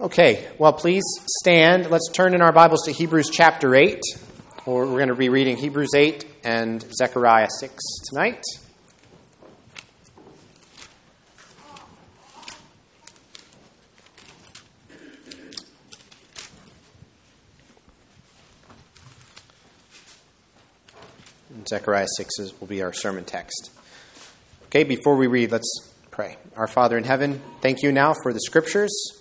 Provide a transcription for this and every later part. Okay, well, please stand. Let's turn in our Bibles to Hebrews chapter 8, or we're going to be reading Hebrews 8 and Zechariah 6 tonight. And Zechariah 6 will be our sermon text. Okay, before we read, let's pray. Our Father in heaven, thank you now for the Scriptures.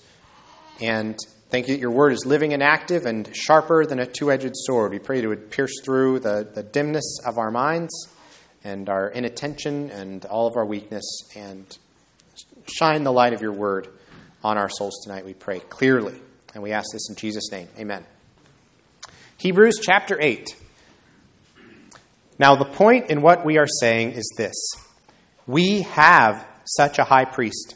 And thank you that your word is living and active and sharper than a two-edged sword. We pray that it would pierce through the dimness of our minds and our inattention and all of our weakness, and shine the light of your word on our souls tonight, we pray, clearly. And we ask this in Jesus' name. Amen. Hebrews chapter 8. Now the point in what we are saying is this. We have such a high priest,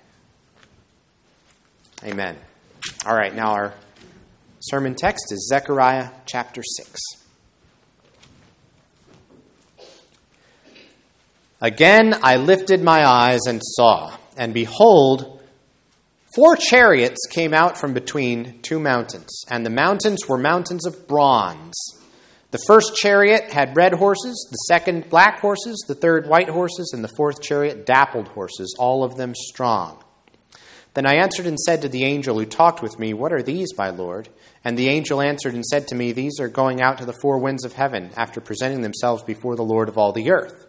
Amen. All right, now our sermon text is Zechariah chapter 6. "Again I lifted my eyes and saw, and behold, 4 chariots came out from between 2 mountains, and the mountains were mountains of bronze. The first chariot had red horses, the second black horses, the third white horses, and the fourth chariot dappled horses, all of them strong. Then I answered and said to the angel who talked with me, 'What are these, my Lord?' And the angel answered and said to me, 'These are going out to the 4 winds of heaven, after presenting themselves before the Lord of all the earth.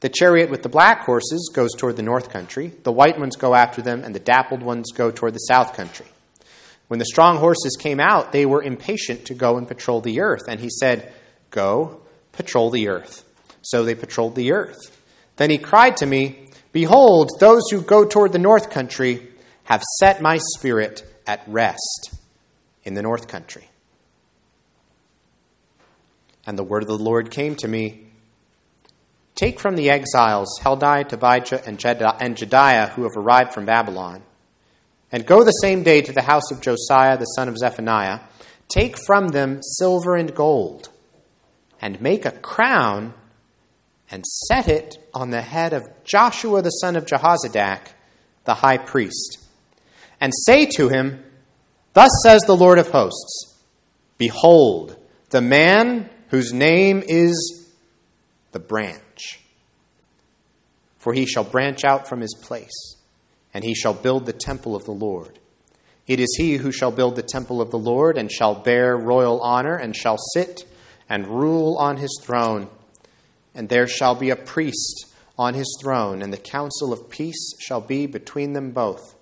The chariot with the black horses goes toward the north country, the white ones go after them, and the dappled ones go toward the south country.' When the strong horses came out, they were impatient to go and patrol the earth. And he said, 'Go, patrol the earth.' So they patrolled the earth. Then he cried to me, 'Behold, those who go toward the north country have set my spirit at rest in the north country.' And the word of the Lord came to me, 'Take from the exiles Heldai, Tobijah, and Jediah, who have arrived from Babylon, and go the same day to the house of Josiah, the son of Zephaniah. Take from them silver and gold, and make a crown and set it on the head of Joshua, the son of Jehozadak, the high priest. And say to him, "Thus says the Lord of hosts, behold, the man whose name is the branch. For he shall branch out from his place, and he shall build the temple of the Lord. It is he who shall build the temple of the Lord, and shall bear royal honor, and shall sit and rule on his throne. And there shall be a priest on his throne, and the council of peace shall be between them both.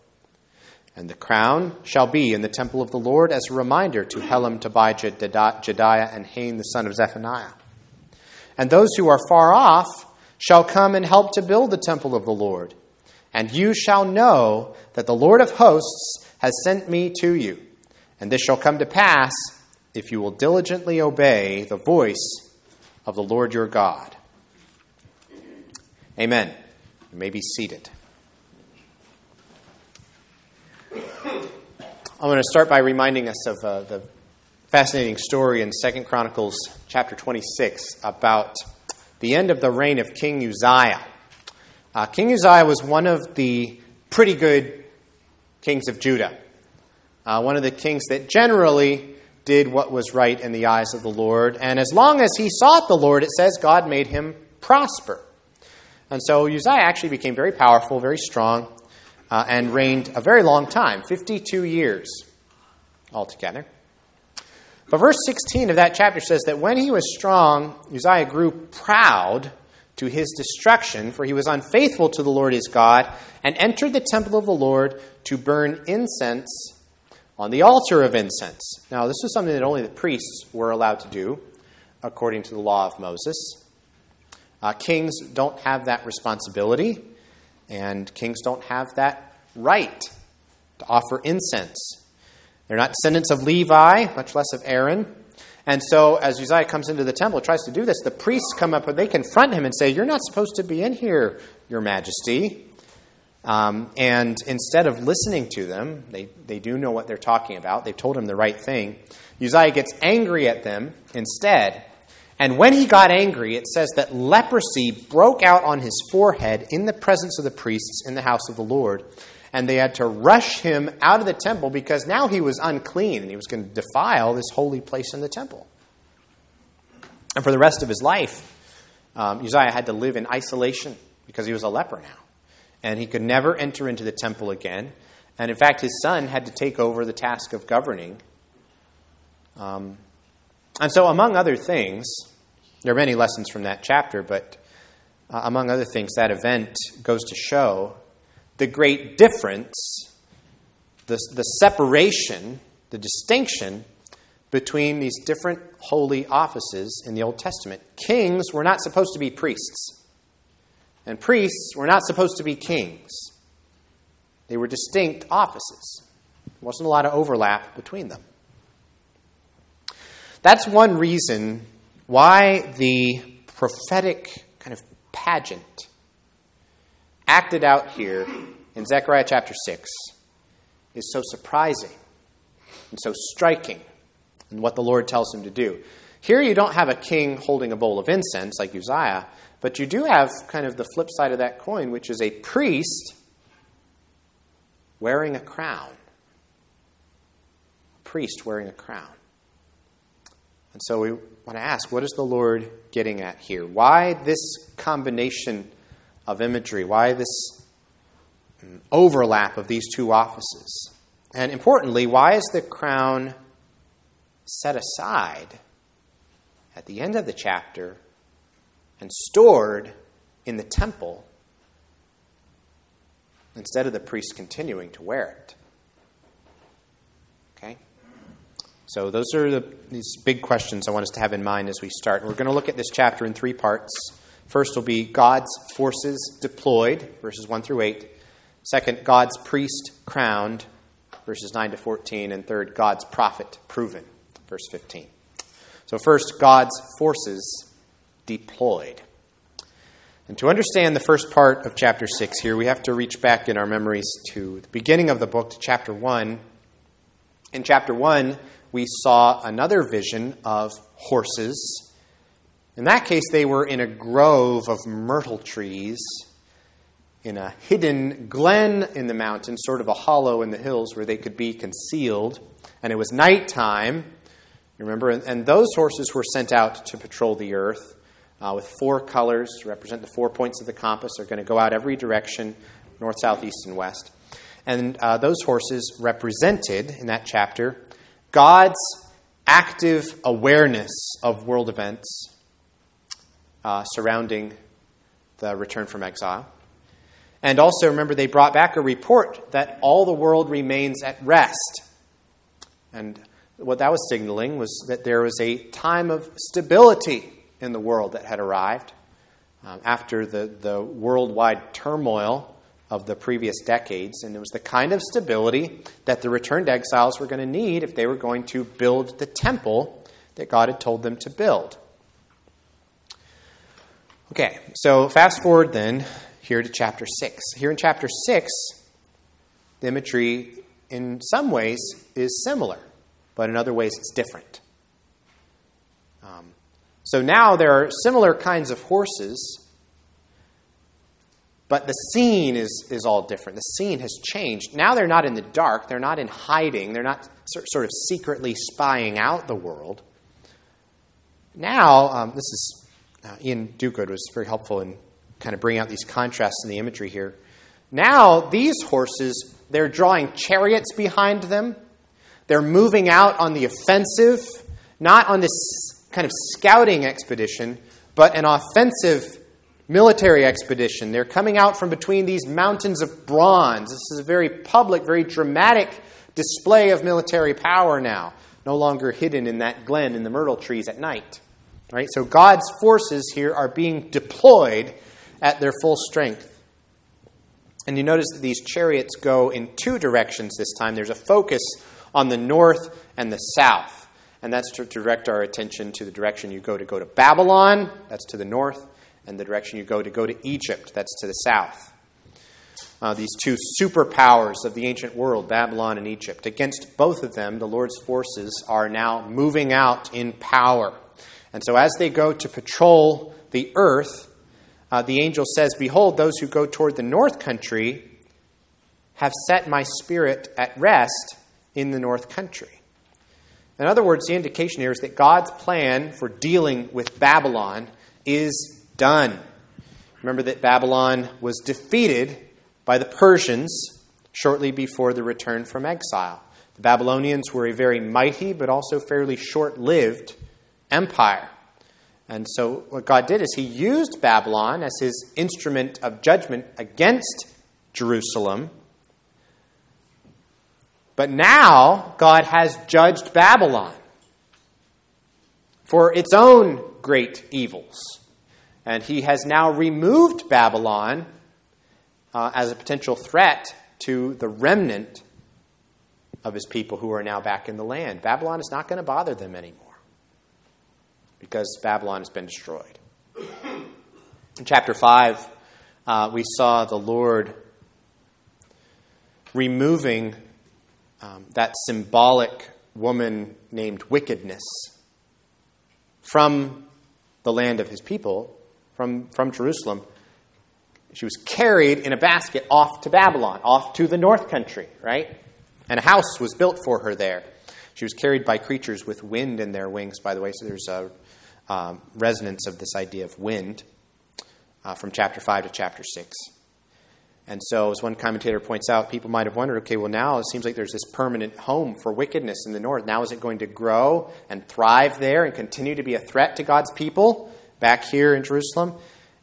And the crown shall be in the temple of the Lord as a reminder to Helam, Tobijah, Jediah, and Hain, the son of Zephaniah. And those who are far off shall come and help to build the temple of the Lord. And you shall know that the Lord of hosts has sent me to you. And this shall come to pass if you will diligently obey the voice of the Lord your God." Amen. You may be seated. I'm going to start by reminding us of the fascinating story in 2 Chronicles chapter 26 about the end of the reign of King Uzziah. King Uzziah was one of the pretty good kings of Judah. One of the kings that generally did what was right in the eyes of the Lord. And as long as he sought the Lord, it says God made him prosper. And so Uzziah actually became very powerful, very strong, and reigned a very long time, 52 years altogether. But verse 16 of that chapter says that when he was strong, Uzziah grew proud to his destruction, for he was unfaithful to the Lord his God, and entered the temple of the Lord to burn incense on the altar of incense. Now, this was something that only the priests were allowed to do, according to the law of Moses. Kings don't have that responsibility, and kings don't have that right to offer incense. They're not descendants of Levi, much less of Aaron. And so as Uzziah comes into the temple, tries to do this, the priests come up and they confront him and say, "You're not supposed to be in here, Your Majesty." And instead of listening to them, they do know what they're talking about. They've told him the right thing. Uzziah gets angry at them instead. And when he got angry, it says that leprosy broke out on his forehead in the presence of the priests in the house of the Lord. And they had to rush him out of the temple because now he was unclean and he was going to defile this holy place in the temple. And for the rest of his life, Uzziah had to live in isolation because he was a leper now. And he could never enter into the temple again. And in fact, his son had to take over the task of governing. And so among other things, there are many lessons from that chapter, but among other things, that event goes to show the great difference, the separation, the distinction between these different holy offices in the Old Testament. Kings were not supposed to be priests, and priests were not supposed to be kings. They were distinct offices. There wasn't a lot of overlap between them. That's one reason why the prophetic kind of pageant acted out here in Zechariah chapter 6 is so surprising and so striking in what the Lord tells him to do. Here you don't have a king holding a bowl of incense like Uzziah, but you do have kind of the flip side of that coin, which is a priest wearing a crown. A priest wearing a crown. And so we want to ask, what is the Lord getting at here? Why this combination of imagery? Why this overlap of these two offices? And importantly, why is the crown set aside at the end of the chapter and stored in the temple instead of the priest continuing to wear it? So those are these big questions I want us to have in mind as we start. We're going to look at this chapter in three parts. First will be God's forces deployed, verses 1 through 8. Second, God's priest crowned, verses 9 to 14. And third, God's prophet proven, verse 15. So first, God's forces deployed. And to understand the first part of chapter 6 here, we have to reach back in our memories to the beginning of the book, to chapter 1. In chapter 1, we saw another vision of horses. In that case, they were in a grove of myrtle trees, in a hidden glen in the mountain, sort of a hollow in the hills where they could be concealed. And it was nighttime, you remember? And those horses were sent out to patrol the earth with four colors to represent the 4 points of the compass. They're going to go out every direction, north, south, east, and west. And those horses represented, in that chapter, God's active awareness of world events surrounding the return from exile. And also, remember, they brought back a report that all the world remains at rest. And what that was signaling was that there was a time of stability in the world that had arrived. after the worldwide turmoil of the previous decades, and it was the kind of stability that the returned exiles were going to need if they were going to build the temple that God had told them to build. Okay, so fast forward then here to chapter 6. Here in chapter 6, the imagery in some ways is similar, but in other ways it's different. So now there are similar kinds of horses, but the scene is all different. The scene has changed. Now they're not in the dark. They're not in hiding. They're not sort of secretly spying out the world. Now, this is Ian Duguid was very helpful in kind of bringing out these contrasts in the imagery here. Now these horses, they're drawing chariots behind them. They're moving out on the offensive, not on this kind of scouting expedition, but an offensive military expedition. They're coming out from between these mountains of bronze. This is a very public, very dramatic display of military power now, no longer hidden in that glen in the myrtle trees at night. All right, so God's forces here are being deployed at their full strength. And you notice that these chariots go in two directions this time. There's a focus on the north and the south, and that's to direct our attention to the direction you go to Babylon, that's to the north, and the direction you go to Egypt, that's to the south. These two superpowers of the ancient world, Babylon and Egypt. Against both of them, the Lord's forces are now moving out in power. And so as they go to patrol the earth, the angel says, "Behold, those who go toward the north country have set my spirit at rest in the north country." In other words, the indication here is that God's plan for dealing with Babylon is done. Remember that Babylon was defeated by the Persians shortly before the return from exile. The Babylonians were a very mighty but also fairly short-lived empire. And so what God did is he used Babylon as his instrument of judgment against Jerusalem. But now God has judged Babylon for its own great evils. And he has now removed Babylon as a potential threat to the remnant of his people who are now back in the land. Babylon is not going to bother them anymore because Babylon has been destroyed. In chapter 5, we saw the Lord removing that symbolic woman named Wickedness from the land of his people, from Jerusalem. She was carried in a basket off to Babylon, off to the north country, right? And a house was built for her there. She was carried by creatures with wind in their wings, by the way, so there's a resonance of this idea of wind from chapter 5 to chapter 6. And so, as one commentator points out, people might have wondered, okay, well, now it seems like there's this permanent home for wickedness in the north. Now is it going to grow and thrive there and continue to be a threat to God's people back here in Jerusalem?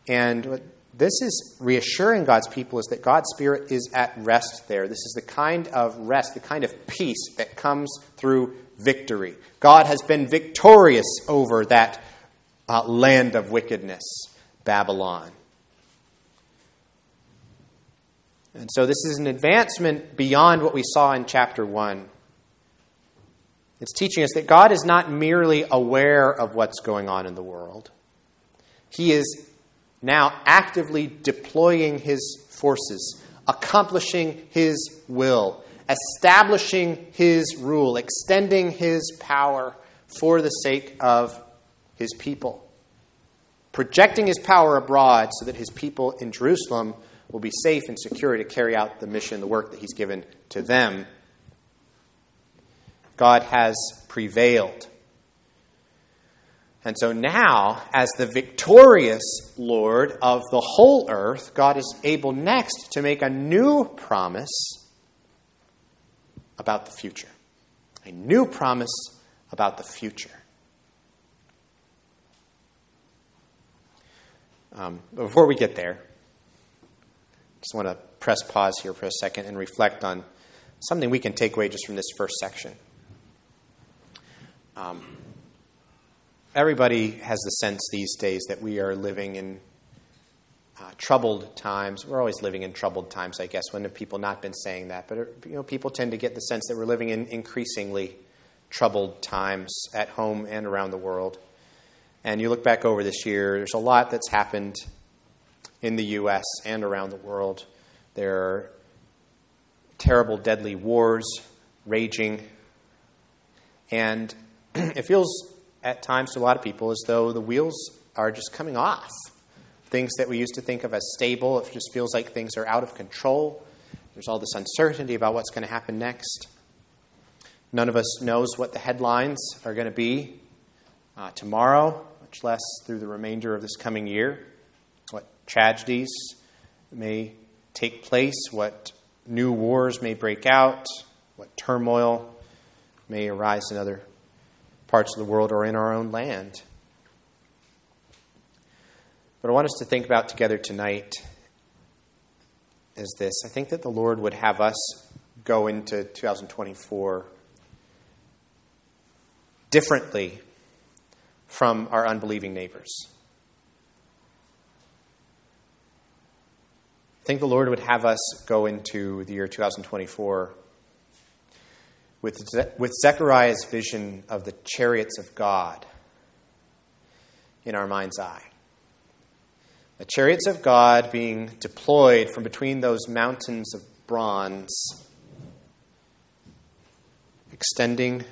And what this is reassuring God's people is that God's Spirit is at rest there. This is the kind of rest, the kind of peace that comes through victory. God has been victorious over that land of wickedness, Babylon. And so this is an advancement beyond what we saw in chapter 1. It's teaching us that God is not merely aware of what's going on in the world. He is now actively deploying his forces, accomplishing his will, establishing his rule, extending his power for the sake of his people, projecting his power abroad so that his people in Jerusalem will be safe and secure to carry out the mission, the work that he's given to them. God has prevailed. And so now, as the victorious Lord of the whole earth, God is able next to make a new promise about the future. A new promise about the future. Before we get there, just want to press pause here for a second and reflect on something we can take away just from this first section. Everybody has the sense these days that we are living in troubled times. We're always living in troubled times, I guess. When have people not been saying that? But people tend to get the sense that we're living in increasingly troubled times at home and around the world. And you look back over this year, there's a lot that's happened in the U.S. and around the world. There are terrible, deadly wars raging. And it feels at times to a lot of people as though the wheels are just coming off. Things that we used to think of as stable, it just feels like things are out of control. There's all this uncertainty about what's going to happen next. None of us knows what the headlines are going to be tomorrow, much less through the remainder of this coming year. What tragedies may take place, what new wars may break out, what turmoil may arise in other parts of the world or in our own land. What I want us to think about together tonight is this. I think that the Lord would have us go into 2024 differently from our unbelieving neighbors. I think the Lord would have us go into the year 2024 with Zechariah's vision of the chariots of God in our mind's eye. The chariots of God being deployed from between those mountains of bronze, extending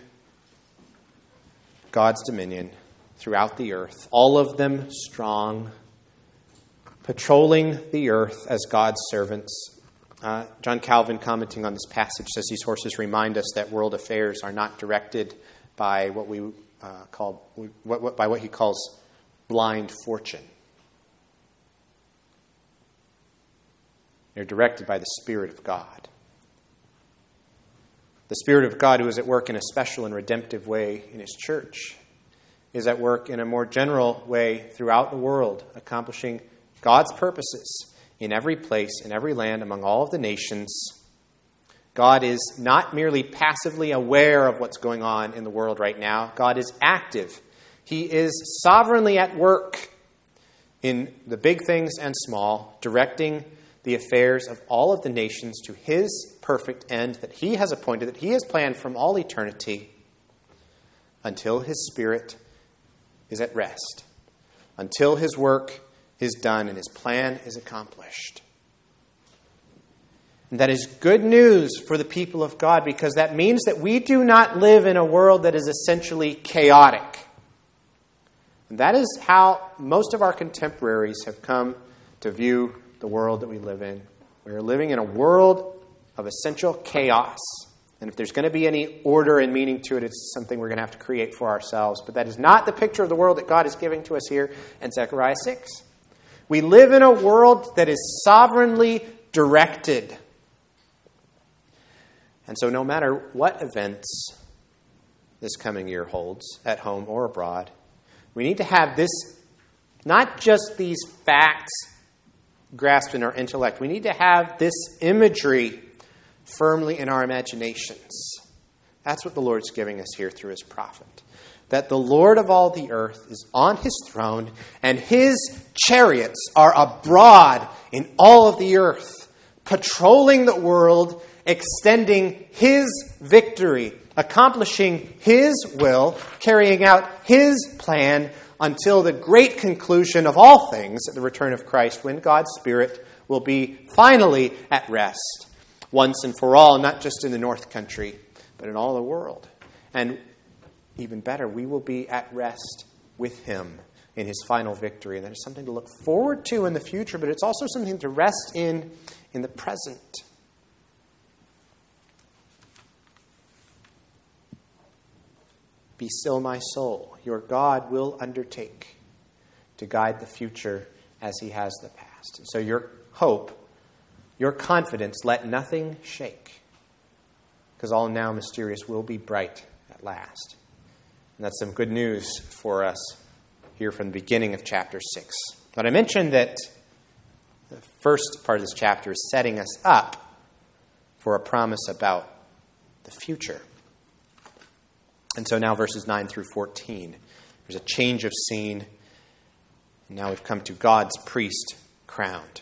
God's dominion throughout the earth, all of them strong, patrolling the earth as God's servants. John Calvin, commenting on this passage, says these horses remind us that world affairs are not directed by what we by what he calls blind fortune. They're directed by the Spirit of God. The Spirit of God, who is at work in a special and redemptive way in His church, is at work in a more general way throughout the world, accomplishing God's purposes in every place, in every land, among all of the nations. God is not merely passively aware of what's going on in the world right now. God is active. He is sovereignly at work in the big things and small, directing the affairs of all of the nations to His perfect end that He has appointed, that He has planned from all eternity, until His Spirit is at rest, until His work is done and His plan is accomplished. And that is good news for the people of God, because that means that we do not live in a world that is essentially chaotic. And that is how most of our contemporaries have come to view the world that we live in. We are living in a world of essential chaos. And if there's going to be any order and meaning to it, it's something we're going to have to create for ourselves. But that is not the picture of the world that God is giving to us here in Zechariah 6. We live in a world that is sovereignly directed. And so no matter what events this coming year holds, at home or abroad, we need to have this, not just these facts grasped in our intellect. We need to have this imagery firmly in our imaginations. That's what the Lord's giving us here through His prophet. That the Lord of all the earth is on His throne, and His chariots are abroad in all of the earth, patrolling the world, extending His victory, accomplishing His will, carrying out His plan, until the great conclusion of all things at the return of Christ, when God's Spirit will be finally at rest, once and for all, not just in the North Country, but in all the world. And even better, we will be at rest with Him in His final victory. And that is something to look forward to in the future, but it's also something to rest in the present. Be still, my soul. Your God will undertake to guide the future as He has the past. And so your hope, your confidence, let nothing shake, because all now mysterious will be bright at last. And that's some good news for us here from the beginning of chapter 6. But I mentioned that the first part of this chapter is setting us up for a promise about the future. And so now verses 9 through 14, there's a change of scene. And now we've come to God's priest, crowned.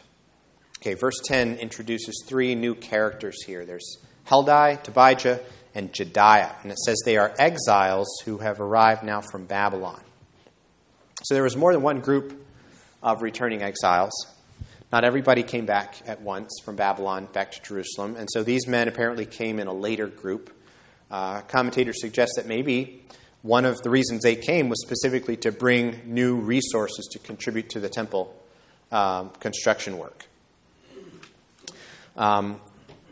Okay, verse 10 introduces three new characters here. There's Heldai, Tobijah, and Jediah. And it says they are exiles who have arrived now from Babylon. So there was more than one group of returning exiles. Not everybody came back at once from Babylon back to Jerusalem. And so these men apparently came in a later group. Commentators suggest that maybe one of the reasons they came was specifically to bring new resources to contribute to the temple construction work.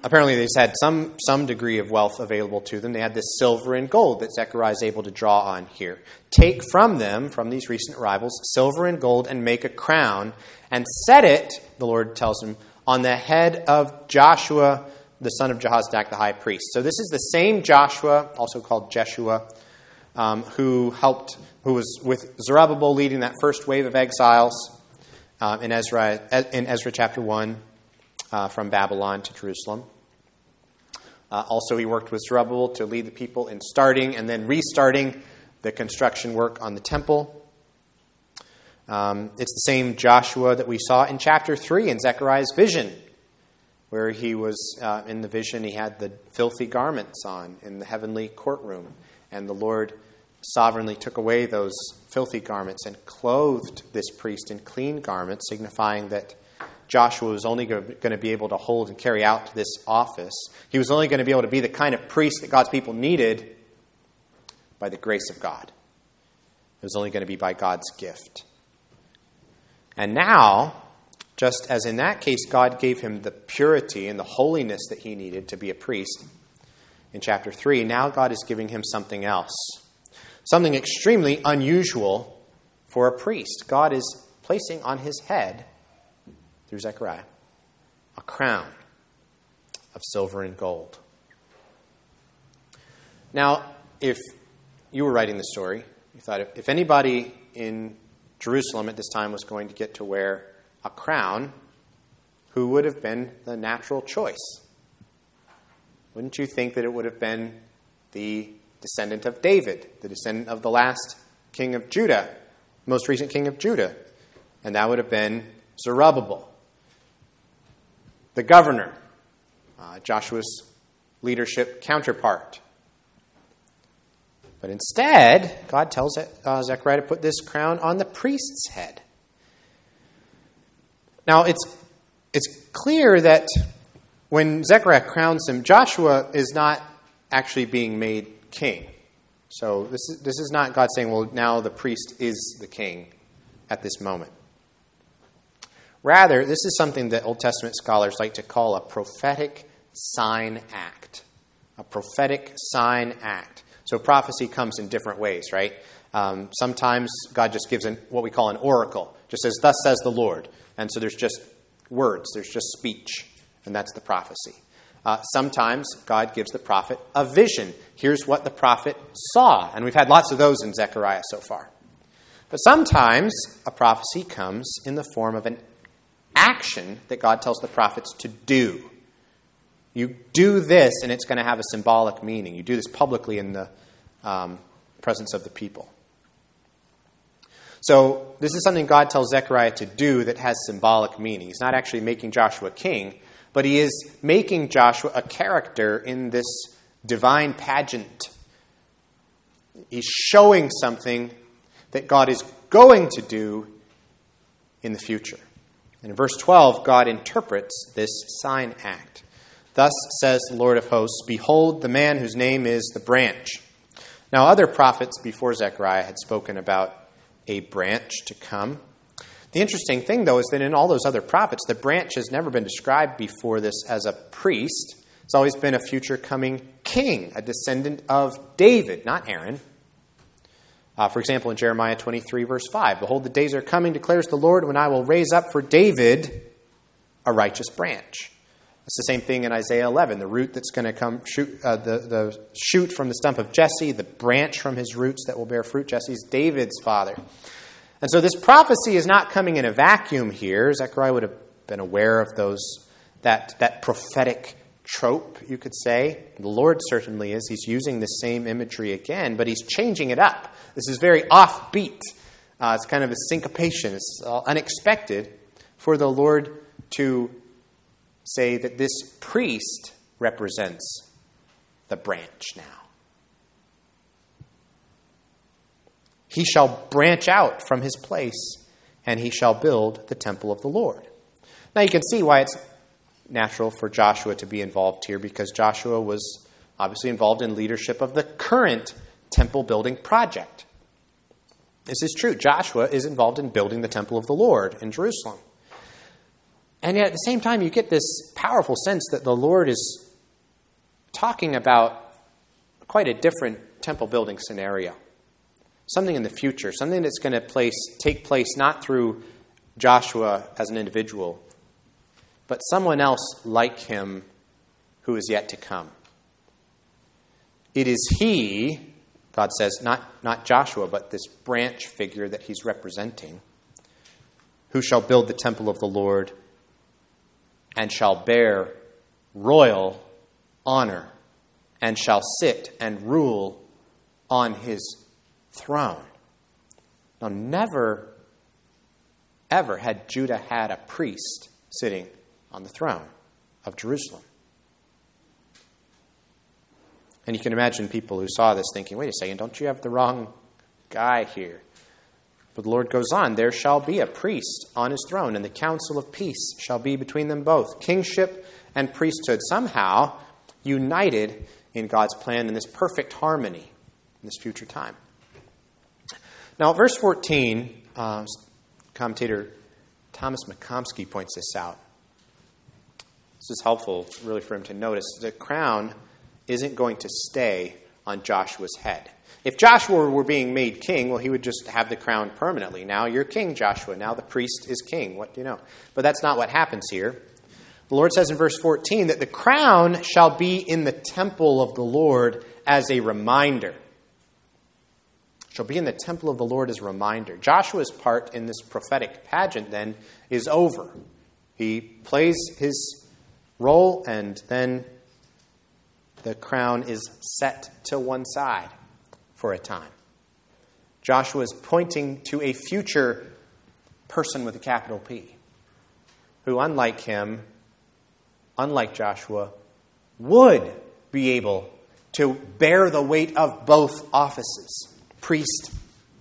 Apparently they just had some degree of wealth available to them. They had this silver and gold that Zechariah is able to draw on here. Take from them, from these recent arrivals, silver and gold, and make a crown, and set it, the Lord tells him, on the head of Joshua, the son of Jehozadak, the high priest. So this is the same Joshua, also called Jeshua, who was with Zerubbabel leading that first wave of exiles in Ezra chapter 1. From Babylon to Jerusalem. Also, he worked with Zerubbabel to lead the people in starting and then restarting the construction work on the temple. It's the same Joshua that we saw in chapter 3 in Zechariah's vision, where he was in the vision, he had the filthy garments on in the heavenly courtroom, and the Lord sovereignly took away those filthy garments and clothed this priest in clean garments, signifying that Joshua was only going to be able to hold and carry out this office. He was only going to be able to be the kind of priest that God's people needed by the grace of God. It was only going to be by God's gift. And now, just as in that case, God gave him the purity and the holiness that he needed to be a priest in chapter 3, now God is giving him something else, something extremely unusual for a priest. God is placing on his head, through Zechariah, a crown of silver and gold. Now, if you were writing the story, you thought if anybody in Jerusalem at this time was going to get to wear a crown, who would have been the natural choice? Wouldn't you think that it would have been the descendant of David, the descendant of the last king of Judah, most recent king of Judah? And that would have been Zerubbabel, the governor, Joshua's leadership counterpart. But instead, God tells Zechariah to put this crown on the priest's head. Now, it's clear that when Zechariah crowns him, Joshua is not actually being made king. So this is not God saying, well, now the priest is the king at this moment. Rather, this is something that Old Testament scholars like to call a prophetic sign act. A prophetic sign act. So prophecy comes in different ways, right? Sometimes God just gives what we call an oracle. Just says, thus says the Lord. And so there's just words. There's just speech. And that's the prophecy. Sometimes God gives the prophet a vision. Here's what the prophet saw. And we've had lots of those in Zechariah so far. But sometimes a prophecy comes in the form of an action that God tells the prophets to do. You do this, and it's going to have a symbolic meaning. You do this publicly in the presence of the people. So this is something God tells Zechariah to do that has symbolic meaning. He's not actually making Joshua king, but he is making Joshua a character in this divine pageant. He's showing something that God is going to do in the future. And in verse 12, God interprets this sign act. Thus says the Lord of hosts, behold, the man whose name is the branch. Now, other prophets before Zechariah had spoken about a branch to come. The interesting thing, though, is that in all those other prophets, the branch has never been described before this as a priest. It's always been a future coming king, a descendant of David, not Aaron. For example, in Jeremiah 23, verse 5, behold, the days are coming, declares the Lord, when I will raise up for David a righteous branch. It's the same thing in Isaiah 11, the root that's going to come, the shoot from the stump of Jesse, the branch from his roots that will bear fruit. Jesse's David's father. And so this prophecy is not coming in a vacuum here. Zechariah would have been aware of that prophetic trope, you could say. The Lord certainly is. He's using the same imagery again, but he's changing it up. This is very offbeat. It's kind of a syncopation. It's unexpected. for the Lord to say that this priest represents the branch now. He shall branch out from his place, and he shall build the temple of the Lord. Now you can see why it's natural for Joshua to be involved here, because Joshua was obviously involved in leadership of the current temple building project. This is true. Joshua is involved in building the temple of the Lord in Jerusalem. And yet at the same time, you get this powerful sense that the Lord is talking about quite a different temple building scenario. Something in the future, something that's going to take place not through Joshua as an individual, but someone else like him who is yet to come. It is he, God says, not Joshua, but this branch figure that he's representing, who shall build the temple of the Lord and shall bear royal honor and shall sit and rule on his throne. Now, never, ever had Judah had a priest sitting on the throne of Jerusalem. And you can imagine people who saw this thinking, wait a second, don't you have the wrong guy here? But the Lord goes on, there shall be a priest on his throne, and the council of peace shall be between them both, kingship and priesthood, somehow united in God's plan in this perfect harmony in this future time. Now, verse 14, commentator Thomas McComsky points this out. This is helpful, really, for him to notice. The crown isn't going to stay on Joshua's head. If Joshua were being made king, well, he would just have the crown permanently. Now you're king, Joshua. Now the priest is king. What do you know? But that's not what happens here. The Lord says in verse 14 that the crown shall be in the temple of the Lord as a reminder. Shall be in the temple of the Lord as a reminder. Joshua's part in this prophetic pageant then is over. He plays his role, and then the crown is set to one side for a time. Joshua is pointing to a future person with a capital P, who, unlike him, unlike Joshua, would be able to bear the weight of both offices, priest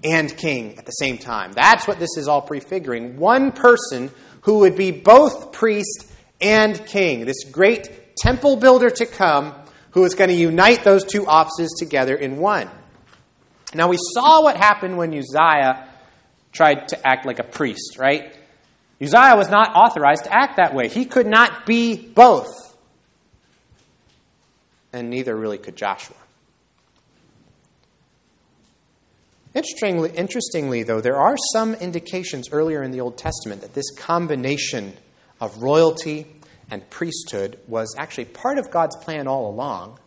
and king, at the same time. That's what this is all prefiguring. One person who would be both priest and king, this great temple builder to come, who is going to unite those two offices together in one. Now, we saw what happened when Uzziah tried to act like a priest, right? Uzziah was not authorized to act that way. He could not be both. And neither really could Joshua. Interestingly, though, there are some indications earlier in the Old Testament that this combination of royalty and priesthood was actually part of God's plan all along.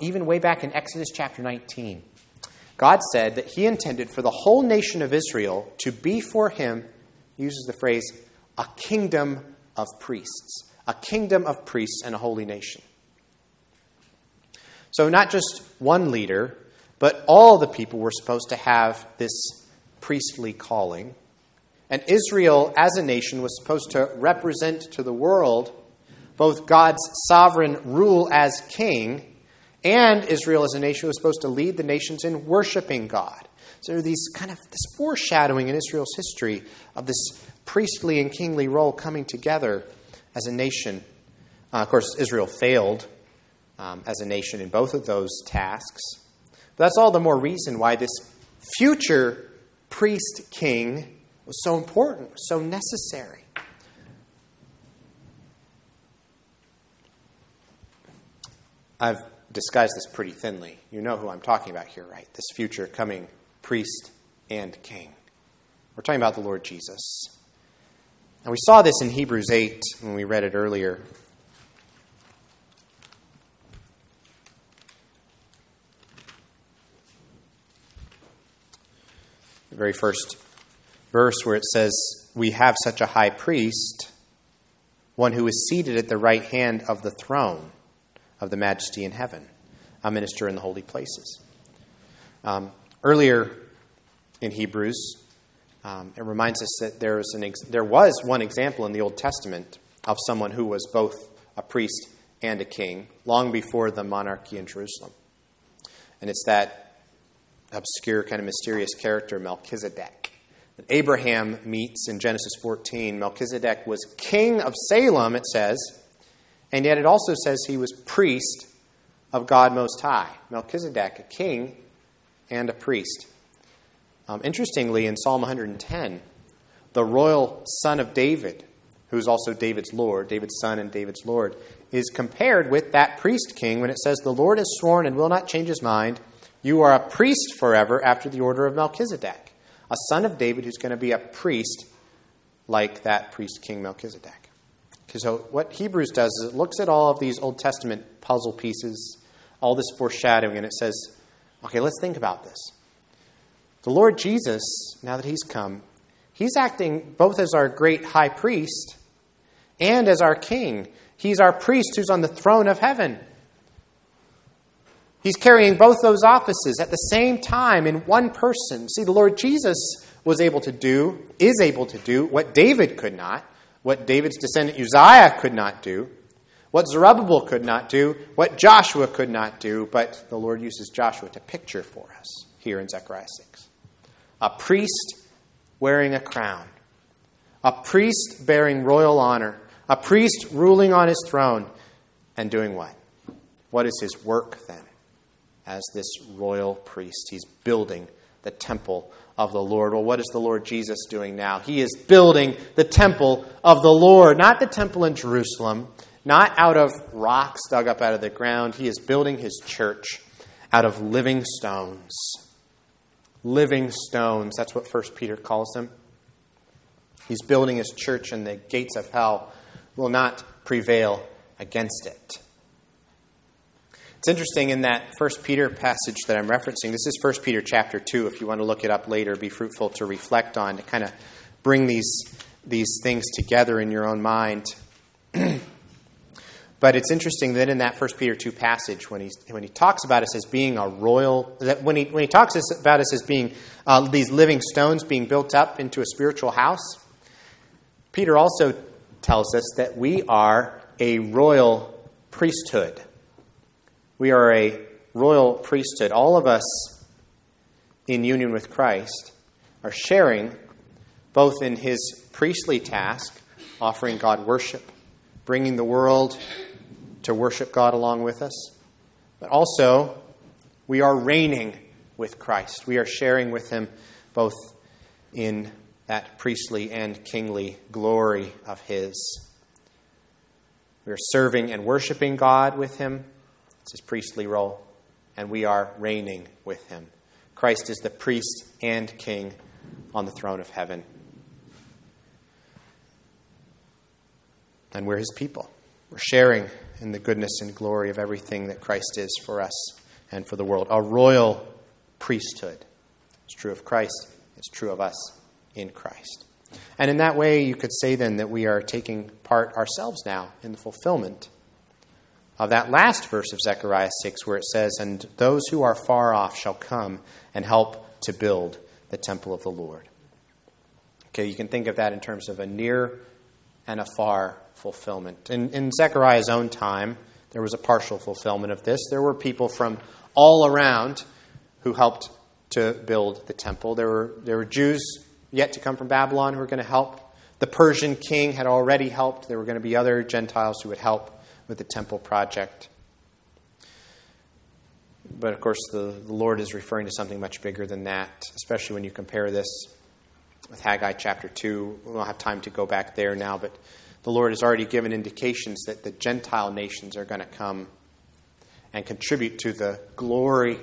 Even way back in Exodus chapter 19, God said that he intended for the whole nation of Israel to be for him, he uses the phrase, a kingdom of priests. A kingdom of priests and a holy nation. So not just one leader, but all the people were supposed to have this priestly calling. And Israel as a nation was supposed to represent to the world both God's sovereign rule as king, and Israel as a nation was supposed to lead the nations in worshiping God. So there are these kind of this foreshadowing in Israel's history of this priestly and kingly role coming together as a nation. Of course, Israel failed as a nation in both of those tasks. But that's all the more reason why this future priest-king was so important, so necessary. I've disguised this pretty thinly. You know who I'm talking about here, right? This future coming priest and king. We're talking about the Lord Jesus. And we saw this in Hebrews 8 when we read it earlier. The very first verse where it says, we have such a high priest, one who is seated at the right hand of the throne of the majesty in heaven, a minister in the holy places. Earlier in Hebrews, It reminds us that there was one example in the Old Testament of someone who was both a priest and a king long before the monarchy in Jerusalem. And it's that obscure, kind of mysterious character, Melchizedek. That Abraham meets in Genesis 14. Melchizedek was king of Salem, it says, and yet it also says he was priest of God Most High. Melchizedek, a king and a priest. Interestingly, in Psalm 110, the royal son of David, who is also David's Lord, David's son and David's Lord, is compared with that priest king when it says, "The Lord has sworn and will not change his mind. You are a priest forever after the order of Melchizedek." A son of David who's going to be a priest like that priest king Melchizedek. So what Hebrews does is it looks at all of these Old Testament puzzle pieces, all this foreshadowing, and it says, okay, let's think about this. The Lord Jesus, now that he's come, he's acting both as our great high priest and as our king. He's our priest who's on the throne of heaven. He's carrying both those offices at the same time in one person. See, the Lord Jesus is able to do what David could not, what David's descendant Uzziah could not do, what Zerubbabel could not do, what Joshua could not do, but the Lord uses Joshua to picture for us here in Zechariah 6. A priest wearing a crown, a priest bearing royal honor, a priest ruling on his throne, and doing what? What is his work then? As this royal priest, he's building the temple of the Lord. Well, what is the Lord Jesus doing now? He is building the temple of the Lord, not the temple in Jerusalem, not out of rocks dug up out of the ground. He is building his church out of living stones. Living stones, that's what 1 Peter calls them. He's building his church, and the gates of hell will not prevail against it. It's interesting in that 1 Peter passage that I'm referencing. This is 1 Peter chapter 2. If you want to look it up later, be fruitful to reflect on, to kind of bring these things together in your own mind. But it's interesting that in that 1 Peter 2 passage, when he talks about us as being a royal, that when he talks about us as being these living stones being built up into a spiritual house, Peter also tells us that we are a royal priesthood. We are a royal priesthood. All of us in union with Christ are sharing both in his priestly task, offering God worship, bringing the world to worship God along with us. But also, we are reigning with Christ. We are sharing with him both in that priestly and kingly glory of his. We are serving and worshiping God with him. It's his priestly role. And we are reigning with him. Christ is the priest and king on the throne of heaven. And we're his people. We're sharing in the goodness and glory of everything that Christ is for us and for the world. A royal priesthood. It's true of Christ. It's true of us in Christ. And in that way, you could say then that we are taking part ourselves now in the fulfillment of that last verse of Zechariah 6 where it says, "And those who are far off shall come and help to build the temple of the Lord." Okay, you can think of that in terms of a near and a far fulfillment. In Zechariah's own time, there was a partial fulfillment of this. There were people from all around who helped to build the temple. There were Jews yet to come from Babylon who were going to help. The Persian king had already helped. There were going to be other Gentiles who would help with the temple project. But of course, the Lord is referring to something much bigger than that, especially when you compare this with Haggai chapter 2. We don't have time to go back there now, but the Lord has already given indications that the Gentile nations are going to come and contribute to the glory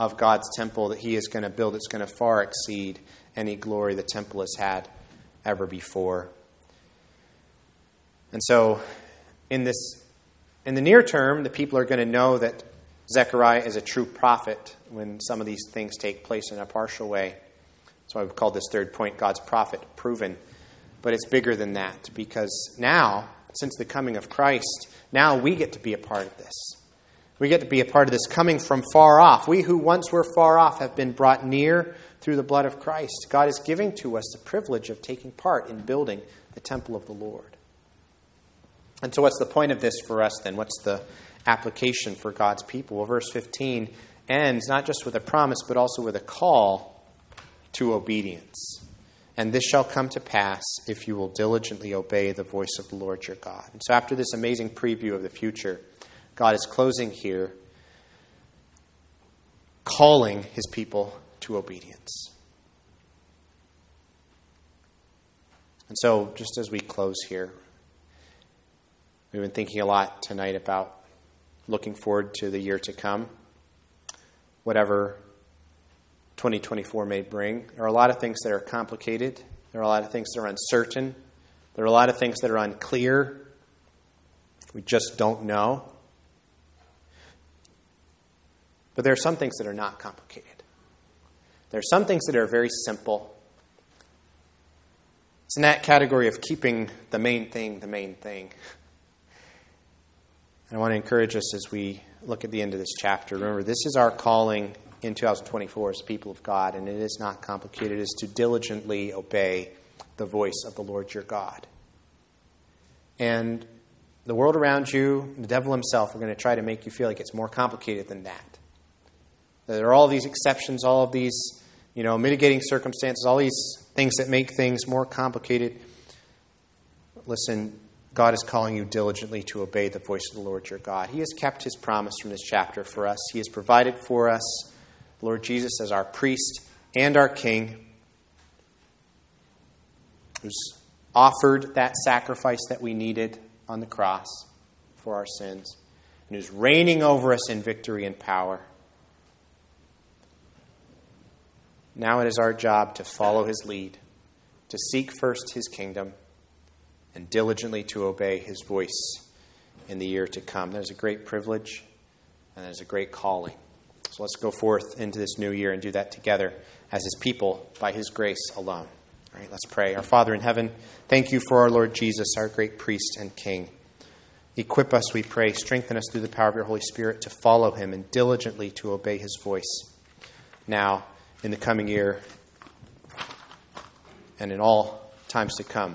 of God's temple that he is going to build. It's going to far exceed any glory the temple has had ever before. And so, in the near term, the people are going to know that Zechariah is a true prophet when some of these things take place in a partial way. That's why we've called this third point, God's prophet proven. But it's bigger than that, because now, since the coming of Christ, now we get to be a part of this. We get to be a part of this coming from far off. We who once were far off have been brought near through the blood of Christ, God is giving to us the privilege of taking part in building the temple of the Lord. And so what's the point of this for us then? What's the application for God's people? Well, verse 15 ends not just with a promise, but also with a call to obedience. And this shall come to pass if you will diligently obey the voice of the Lord your God. And so after this amazing preview of the future, God is closing here, calling his people to obedience. And so just as we close here, we've been thinking a lot tonight about looking forward to the year to come, whatever 2024 may bring. There are a lot of things that are complicated. There are a lot of things that are uncertain. There are a lot of things that are unclear. We just don't know. But there are some things that are not complicated. There are some things that are very simple. It's in that category of keeping the main thing the main thing. And I want to encourage us as we look at the end of this chapter. Remember, this is our calling in 2024 as people of God, and it is not complicated. It is to diligently obey the voice of the Lord your God. And the world around you, the devil himself, are going to try to make you feel like it's more complicated than that. There are all these exceptions, all of these, mitigating circumstances, all these things that make things more complicated. Listen, God is calling you diligently to obey the voice of the Lord your God. He has kept his promise from this chapter for us. He has provided for us the Lord Jesus as our priest and our king, who's offered that sacrifice that we needed on the cross for our sins, and who's reigning over us in victory and power. Now it is our job to follow his lead, to seek first his kingdom, and diligently to obey his voice in the year to come. There's a great privilege, and there's a great calling. So let's go forth into this new year and do that together as his people by his grace alone. All right, let's pray. Our Father in heaven, thank you for our Lord Jesus, our great priest and king. Equip us, we pray. Strengthen us through the power of your Holy Spirit to follow him and diligently to obey his voice now, in the coming year, and in all times to come.